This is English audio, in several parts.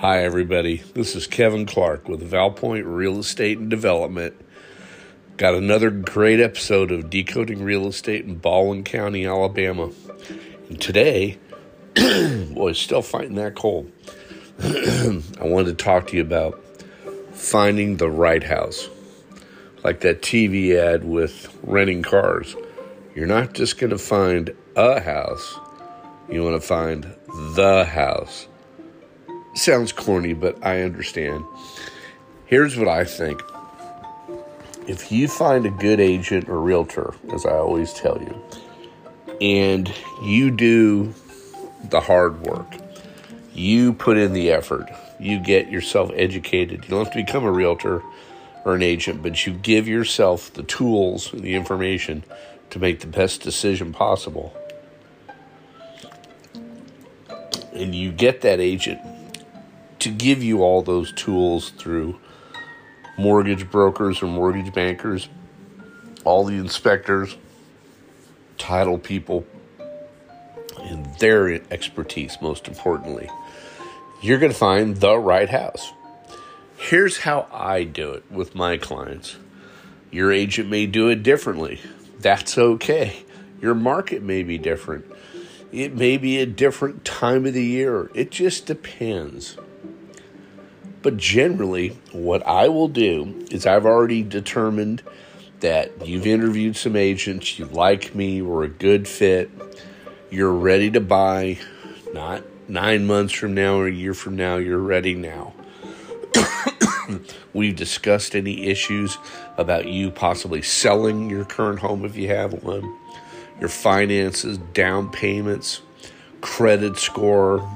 Hi everybody, this is Kevin Clark with Valpoint Real Estate and Development. Got another great episode of Decoding Real Estate in Baldwin County, Alabama. And today, boy, still fighting that cold. I wanted to talk to you about finding the right house. Like that TV ad with renting cars. You're not just going to find a house, you want to find the house. Sounds corny, but I understand. Here's what I think. If you find a good agent or realtor, as I always tell you, and you do the hard work, you put in the effort, you get yourself educated. You don't have to become a realtor or an agent, but you give yourself the tools and the information to make the best decision possible. And you get that agent to give you all those tools through mortgage brokers or mortgage bankers, all the inspectors, title people, and their expertise, most importantly. You're going to find the right house. Here's how I do it with my clients. Your agent may do it differently. That's okay. Your market may be different. It may be a different time of the year. It just depends. But generally, what I will do is I've already determined that you've interviewed some agents, you like me, we're a good fit, you're ready to buy, not 9 months from now or a year from now, you're ready now. We've discussed any issues about you possibly selling your current home if you have one, your finances, down payments, credit score,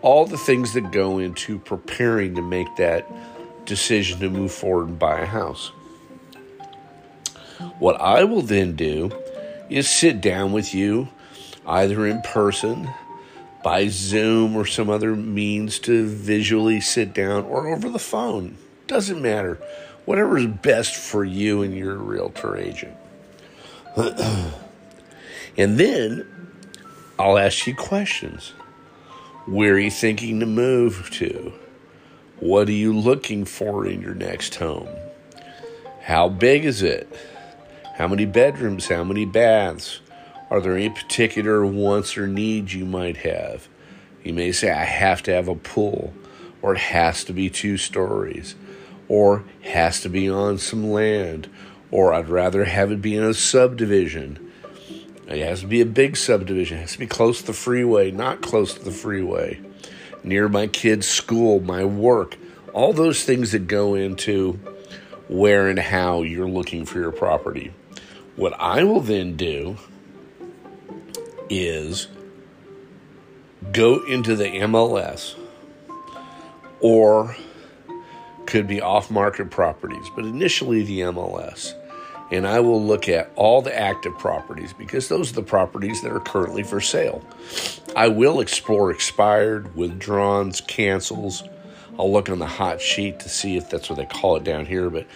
all the things that go into preparing to make that decision to move forward and buy a house. What I will then do is sit down with you, either in person, by Zoom or some other means to visually sit down, or over the phone. Doesn't matter. Whatever is best for you and your realtor agent. And then I'll ask you questions. Where are you thinking to move to? What are you looking for in your next home? How big is it? How many bedrooms? How many baths? Are there any particular wants or needs you might have? You may say, I have to have a pool, or it has to be 2 stories, or it has to be on some land, or I'd rather have it be in a subdivision. It has to be a big subdivision. It has to be close to the freeway, not close to the freeway, near my kid's school, my work, all those things that go into where and how you're looking for your property. What I will then do is go into the MLS, or could be off-market properties, but initially the MLS. And I will look at all the active properties, because those are the properties that are currently for sale. I will explore expired, withdrawns, cancels. I'll look on the hot sheet to see if that's what they call it down here. But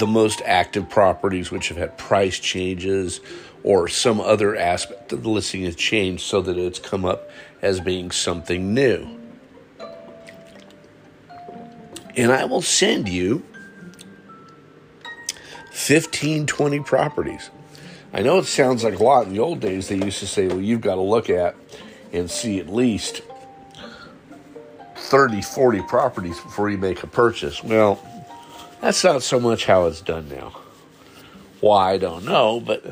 the most active properties which have had price changes or some other aspect of the listing has changed so that it's come up as being something new. And I will send you 15, 20 properties. I know it sounds like a lot. In the old days, they used to say, well, you've got to look at and see at least 30, 40 properties before you make a purchase. Well, that's not so much how it's done now. Why, I don't know, but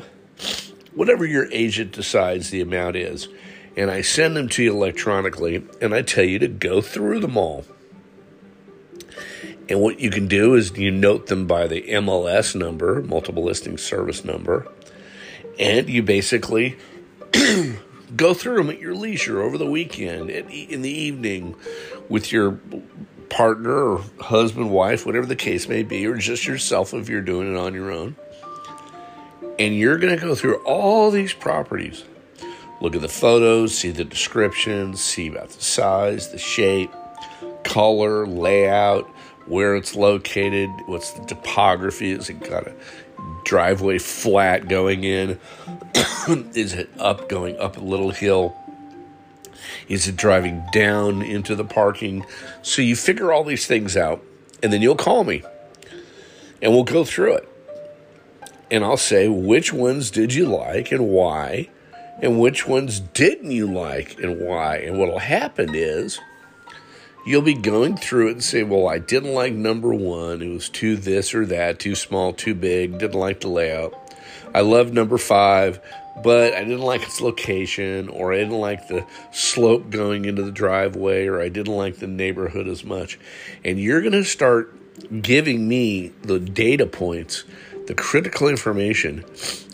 whatever your agent decides the amount is, and I send them to you electronically, and I tell you to go through them all. And what you can do is you note them by the MLS number, multiple listing service number, and you basically go through them at your leisure over the weekend, in the evening with your partner or husband, wife, whatever the case may be, or just yourself if you're doing it on your own. And you're going to go through all these properties. Look at the photos, see the descriptions, see about the size, the shape, color, layout, where it's located, what's the topography, is it got a driveway flat going in, is it up, going up a little hill, Is it driving down into the parking? So you figure all these things out, and then you'll call me, and we'll go through it. And I'll say, which ones did you like and why, and which ones didn't you like and why? And what will happen is you'll be going through it and say, well, I didn't like number one. It was too this or that, too small, too big, didn't like the layout. I loved number five, but I didn't like its location, or I didn't like the slope going into the driveway, or I didn't like the neighborhood as much. And you're going to start giving me the data points, the critical information,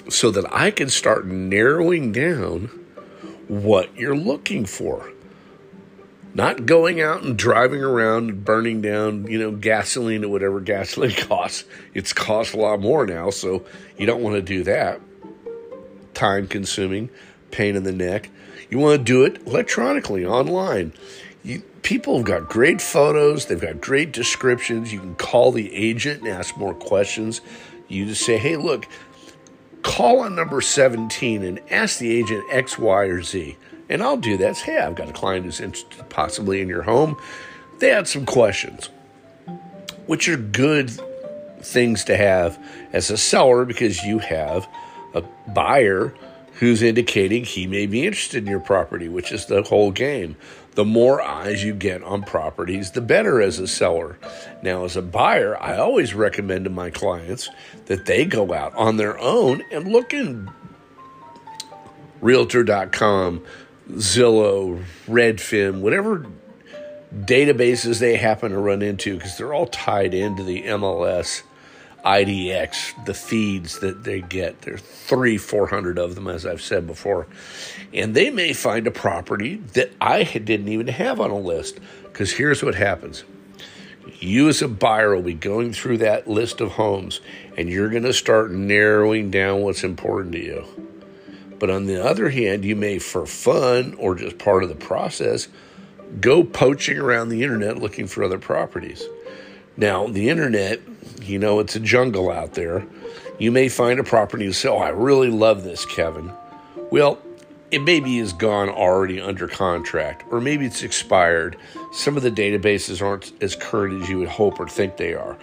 so that I can start narrowing down what you're looking for. Not going out and driving around and burning down, gasoline at whatever gasoline costs. It's cost a lot more now, so you don't want to do that. Time-consuming, pain in the neck. You want to do it electronically, online. People have got great photos. They've got great descriptions. You can call the agent and ask more questions. You just say, hey, look, call on number 17 and ask the agent X, Y, or Z. And I'll do that. Say, hey, I've got a client who's interested possibly in your home. They had some questions, which are good things to have as a seller, because you have a buyer who's indicating he may be interested in your property, which is the whole game. The more eyes you get on properties, the better as a seller. Now, as a buyer, I always recommend to my clients that they go out on their own and look in Realtor.com, Zillow, Redfin, whatever databases they happen to run into, because they're all tied into the MLS, IDX, the feeds that they get. There are 300-400 of them, as I've said before. And they may find a property that I didn't even have on a list, because here's what happens. You as a buyer will be going through that list of homes, and you're going to start narrowing down what's important to you. But on the other hand, you may, for fun or just part of the process, go poaching around the internet looking for other properties. Now, the internet, it's a jungle out there. You may find a property and say, oh, I really love this, Kevin. Well, it maybe is gone already under contract, or maybe it's expired. Some of the databases aren't as current as you would hope or think they are.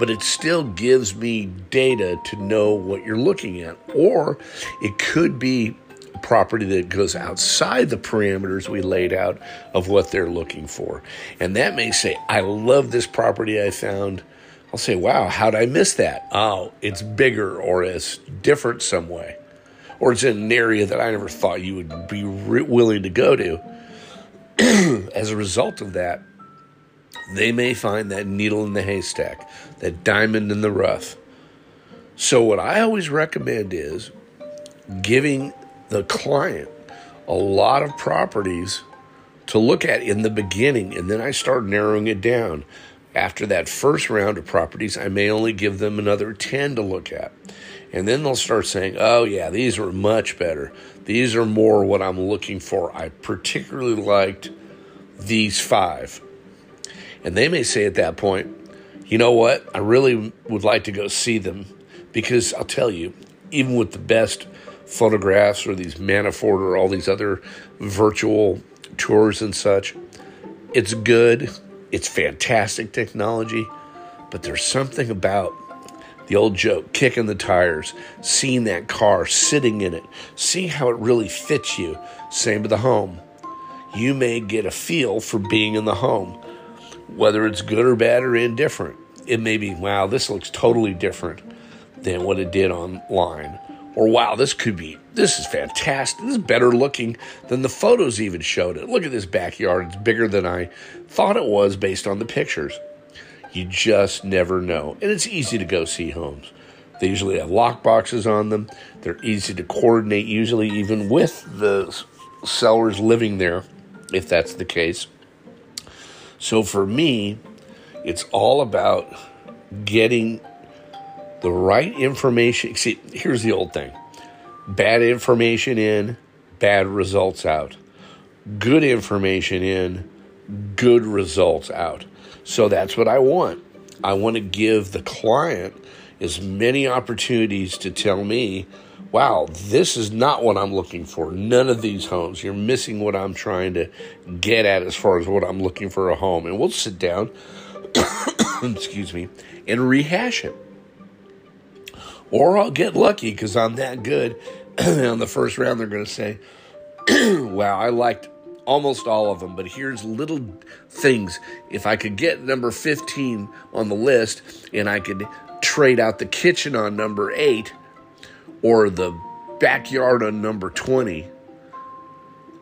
But it still gives me data to know what you're looking at. Or it could be property that goes outside the parameters we laid out of what they're looking for. And that may say, I love this property I found. I'll say, wow, how'd I miss that? Oh, it's bigger, or it's different some way, or it's in an area that I never thought you would be willing to go to. As a result of that, they may find that needle in the haystack, that diamond in the rough. So what I always recommend is giving the client a lot of properties to look at in the beginning, and then I start narrowing it down. After that first round of properties, I may only give them another 10 to look at. And then they'll start saying, oh, yeah, these are much better. These are more what I'm looking for. I particularly liked these 5. And they may say at that point, you know what? I really would like to go see them, because I'll tell you, even with the best photographs or these Matterport or all these other virtual tours and such, it's good. It's fantastic technology, but there's something about the old joke, kicking the tires, seeing that car, sitting in it, seeing how it really fits you. Same with the home. You may get a feel for being in the home, whether it's good or bad or indifferent. It may be, wow, this looks totally different than what it did online. Or, wow, this is fantastic. This is better looking than the photos even showed it. Look at this backyard. It's bigger than I thought it was based on the pictures. You just never know. And it's easy to go see homes. They usually have lock boxes on them. They're easy to coordinate, usually even with the sellers living there, if that's the case. So for me, it's all about getting the right information. See, here's the old thing. Bad information in, bad results out. Good information in, good results out. So that's what I want. I want to give the client as many opportunities to tell me, wow, this is not what I'm looking for. None of these homes. You're missing what I'm trying to get at as far as what I'm looking for a home. And we'll sit down, excuse me, and rehash it. Or I'll get lucky because I'm that good. On the first round, they're going to say, wow, I liked almost all of them, but here's little things. If I could get number 15 on the list and I could trade out the kitchen on number 8 or the backyard on number 20,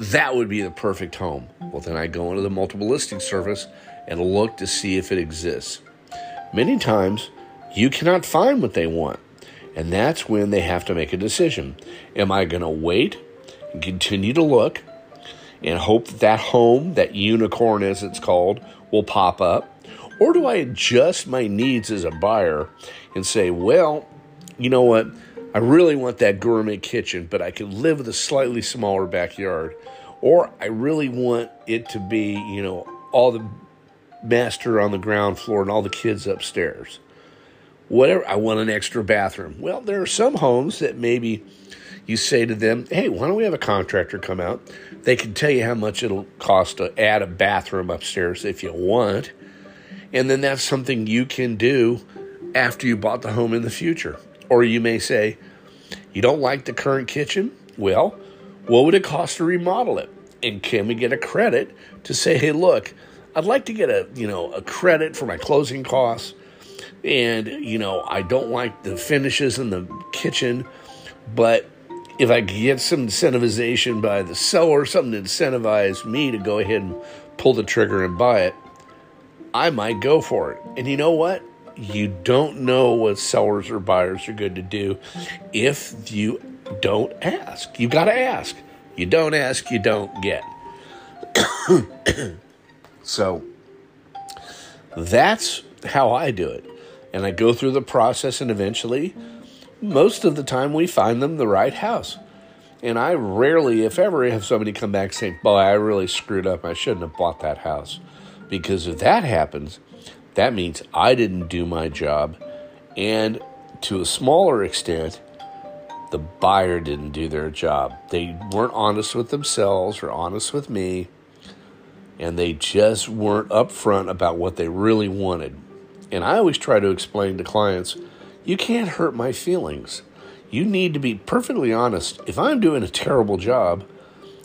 that would be the perfect home. Well, then I go into the multiple listing service and look to see if it exists. Many times, you cannot find what they want, and that's when they have to make a decision. Am I going to wait and continue to look and hope that home, that unicorn as it's called, will pop up? Or do I adjust my needs as a buyer and say, well, you know what? I really want that gourmet kitchen, but I could live with a slightly smaller backyard. Or I really want it to be, you know, all the master on the ground floor and all the kids upstairs. Whatever, I want an extra bathroom. Well, there are some homes that maybe you say to them, hey, why don't we have a contractor come out? They can tell you how much it'll cost to add a bathroom upstairs if you want. And then that's something you can do after you bought the home in the future. Or you may say, you don't like the current kitchen? Well, what would it cost to remodel it? And can we get a credit to say, hey, look, I'd like to get a credit for my closing costs. And, you know, I don't like the finishes in the kitchen, but if I could get some incentivization by the seller, something to incentivize me to go ahead and pull the trigger and buy it, I might go for it. And you know what? You don't know what sellers or buyers are going to do if you don't ask. You got to ask. You don't ask, you don't get. So that's how I do it. And I go through the process, and eventually, most of the time, we find them the right house. And I rarely, if ever, have somebody come back and say, boy, I really screwed up. I shouldn't have bought that house. Because if that happens, that means I didn't do my job. And to a smaller extent, the buyer didn't do their job. They weren't honest with themselves or honest with me. And they just weren't upfront about what they really wanted. And I always try to explain to clients, you can't hurt my feelings. You need to be perfectly honest. If I'm doing a terrible job,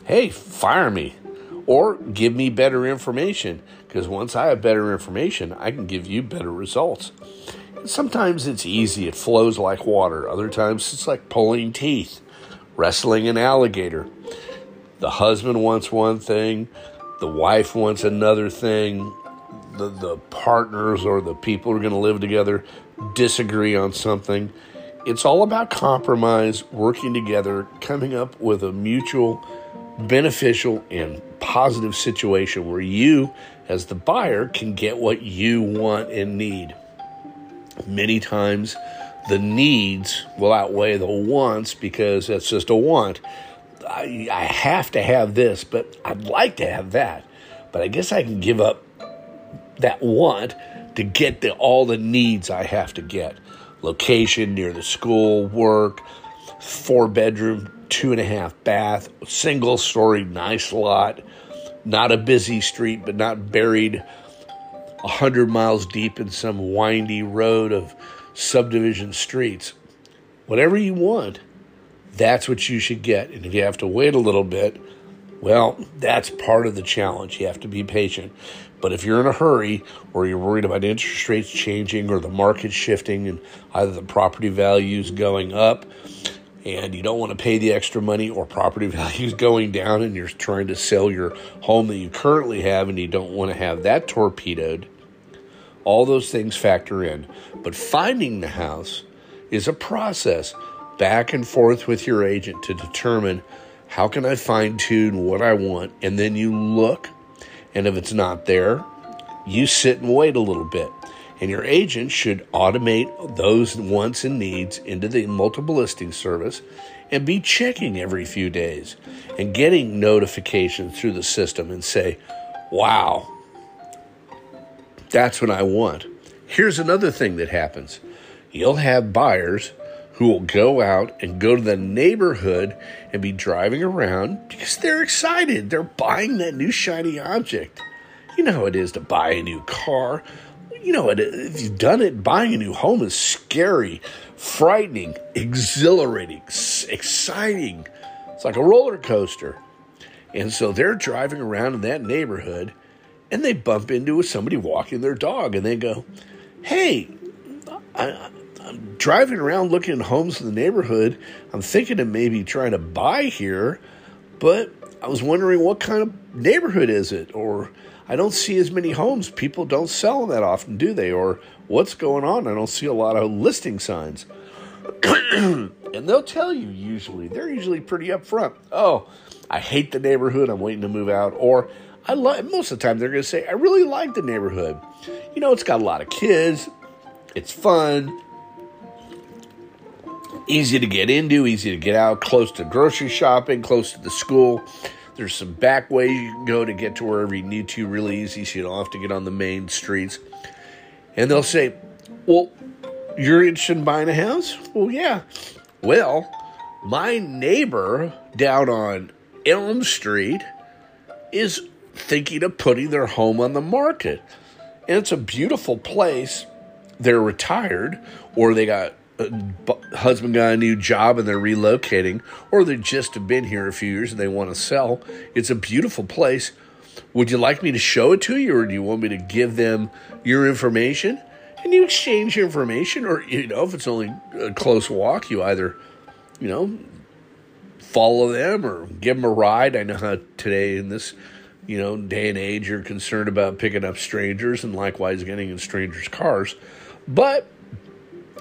hey, fire me or give me better information, because once I have better information, I can give you better results. And sometimes it's easy. It flows like water. Other times it's like pulling teeth, wrestling an alligator. The husband wants one thing. The wife wants another thing. The partners or the people who are going to live together disagree on something. It's all about compromise, working together, coming up with a mutual, beneficial, and positive situation where you, as the buyer, can get what you want and need. Many times, the needs will outweigh the wants because that's just a want. I have to have this, but I'd like to have that. But I guess I can give up that want to get all the needs I have to get. Location, near the school, work, 4-bedroom, 2.5 bath, single-story, nice lot, not a busy street, but not buried 100 miles deep in some windy road of subdivision streets. Whatever you want, that's what you should get. And if you have to wait a little bit, well, that's part of the challenge. You have to be patient. But if you're in a hurry or you're worried about interest rates changing or the market shifting and either the property values going up and you don't want to pay the extra money, or property values going down and you're trying to sell your home that you currently have and you don't want to have that torpedoed, all those things factor in. But finding the house is a process back and forth with your agent to determine how can I fine-tune what I want? And then you look, and if it's not there, you sit and wait a little bit. And your agent should automate those wants and needs into the multiple listing service and be checking every few days and getting notifications through the system and say, wow, that's what I want. Here's another thing that happens. You'll have buyers who will go out and go to the neighborhood and be driving around because they're excited. They're buying that new shiny object. You know how it is to buy a new car. You know, if you've done it, buying a new home is scary, frightening, exhilarating, exciting. It's like a roller coaster. And so they're driving around in that neighborhood, and they bump into somebody walking their dog, and they go, hey, I'm driving around looking at homes in the neighborhood. I'm thinking of maybe trying to buy here, but I was wondering what kind of neighborhood is it? Or I don't see as many homes. People don't sell them that often, do they? Or what's going on? I don't see a lot of listing signs. And they'll tell you usually. They're usually pretty upfront. Oh, I hate the neighborhood. I'm waiting to move out. Or most of the time they're going to say, I really like the neighborhood. You know, it's got a lot of kids. It's fun. Easy to get into, easy to get out, close to grocery shopping, close to the school. There's some back ways you can go to get to wherever you need to really easy, so you don't have to get on the main streets. And they'll say, well, you're interested in buying a house? Well, yeah. Well, my neighbor down on Elm Street is thinking of putting their home on the market. And it's a beautiful place. They're retired, or they got husband got a new job and they're relocating, or they just have been here a few years and they want to sell. It's a beautiful place. Would you like me to show it to you, or do you want me to give them your information? And you exchange your information, or, you know, if it's only a close walk, you either, you know, follow them or give them a ride. I know how today in this, you know, day and age, you're concerned about picking up strangers and likewise getting in strangers' cars. But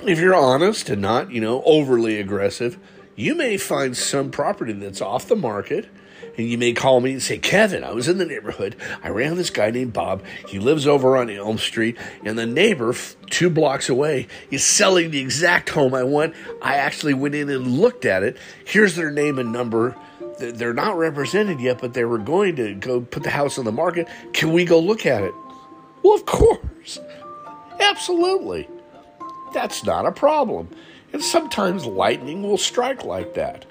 if you're honest and not, you know, overly aggressive, you may find some property that's off the market, and you may call me and say, Kevin, I was in the neighborhood. I ran this guy named Bob. He lives over on Elm Street, and the neighbor 2 blocks away is selling the exact home I want. I actually went in and looked at it. Here's their name and number. They're not represented yet, but they were going to go put the house on the market. Can we go look at it? Well, of course. Absolutely. That's not a problem. And sometimes lightning will strike like that.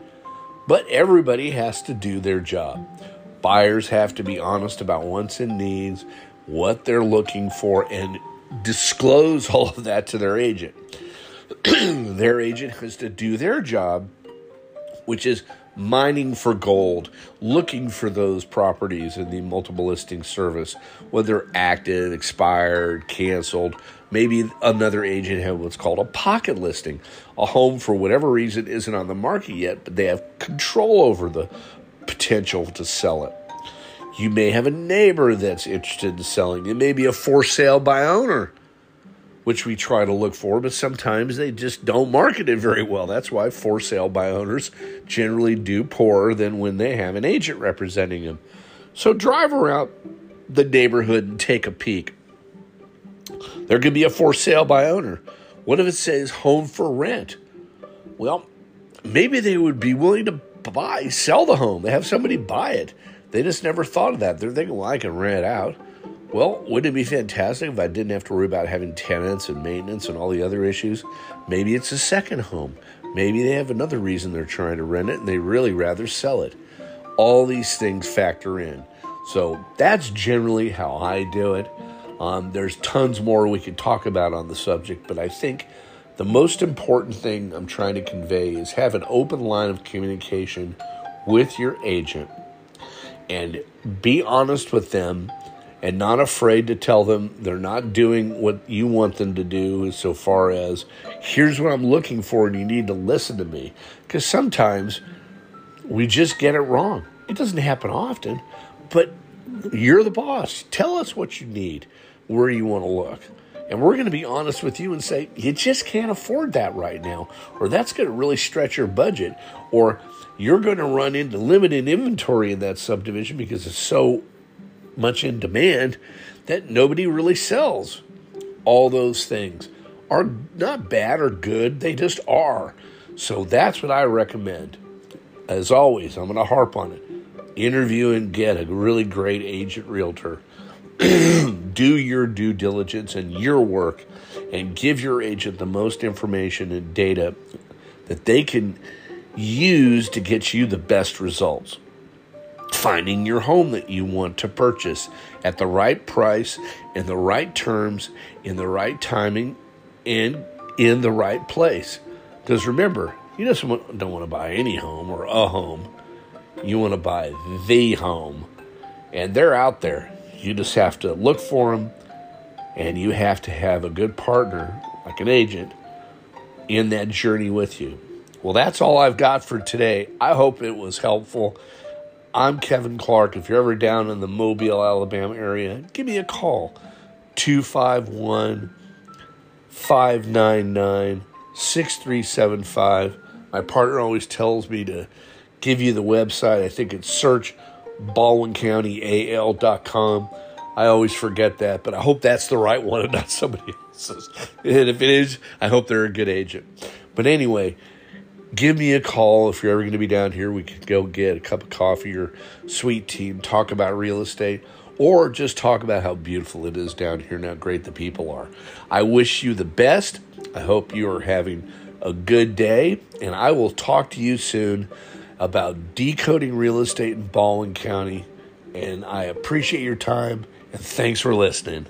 But everybody has to do their job. Buyers have to be honest about wants and needs, what they're looking for, and disclose all of that to their agent. Their agent has to do their job, which is mining for gold, looking for those properties in the multiple listing service, whether active, expired, canceled. Maybe another agent has what's called a pocket listing, a home for whatever reason isn't on the market yet, but they have control over the potential to sell it. You may have a neighbor that's interested in selling. It may be a for sale by owner, which we try to look for, but sometimes they just don't market it very well. That's why for sale by owners generally do poorer than when they have an agent representing them. So drive around the neighborhood and take a peek. There could be a for sale by owner. What if it says home for rent? Well, maybe they would be willing to sell the home. They have somebody buy it. They just never thought of that. They're thinking, well, I can rent it out. Well, wouldn't it be fantastic if I didn't have to worry about having tenants and maintenance and all the other issues? Maybe it's a second home. Maybe they have another reason they're trying to rent it and they really rather sell it. All these things factor in. So that's generally how I do it. There's tons more we could talk about on the subject, but I think the most important thing I'm trying to convey is have an open line of communication with your agent and be honest with them. And not afraid to tell them they're not doing what you want them to do so far as, here's what I'm looking for and you need to listen to me. Because sometimes we just get it wrong. It doesn't happen often, but you're the boss. Tell us what you need, where you want to look. And we're going to be honest with you and say, you just can't afford that right now, or that's going to really stretch your budget, or you're going to run into limited inventory in that subdivision because it's so much in demand that nobody really sells. All those things are not bad or good. They just are. So that's what I recommend. As always, I'm going to harp on it. Interview and get a really great agent realtor. Do your due diligence and your work and give your agent the most information and data that they can use to get you the best results. Finding your home that you want to purchase at the right price, in the right terms, in the right timing, and in the right place. Because remember, you just don't want to buy any home or a home. You want to buy the home. And they're out there. You just have to look for them, and you have to have a good partner, like an agent, in that journey with you. Well, that's all I've got for today. I hope it was helpful. I'm Kevin Clark. If you're ever down in the Mobile, Alabama area, give me a call. 251-599-6375. My partner always tells me to give you the website. I think it's search BaldwinCountyAL.com. I always forget that, but I hope that's the right one and not somebody else's. And if it is, I hope they're a good agent. But anyway, give me a call if you're ever going to be down here. We could go get a cup of coffee or sweet tea and talk about real estate, or just talk about how beautiful it is down here and how great the people are. I wish you the best. I hope you are having a good day, and I will talk to you soon about decoding real estate in Baldwin County. And I appreciate your time, and thanks for listening.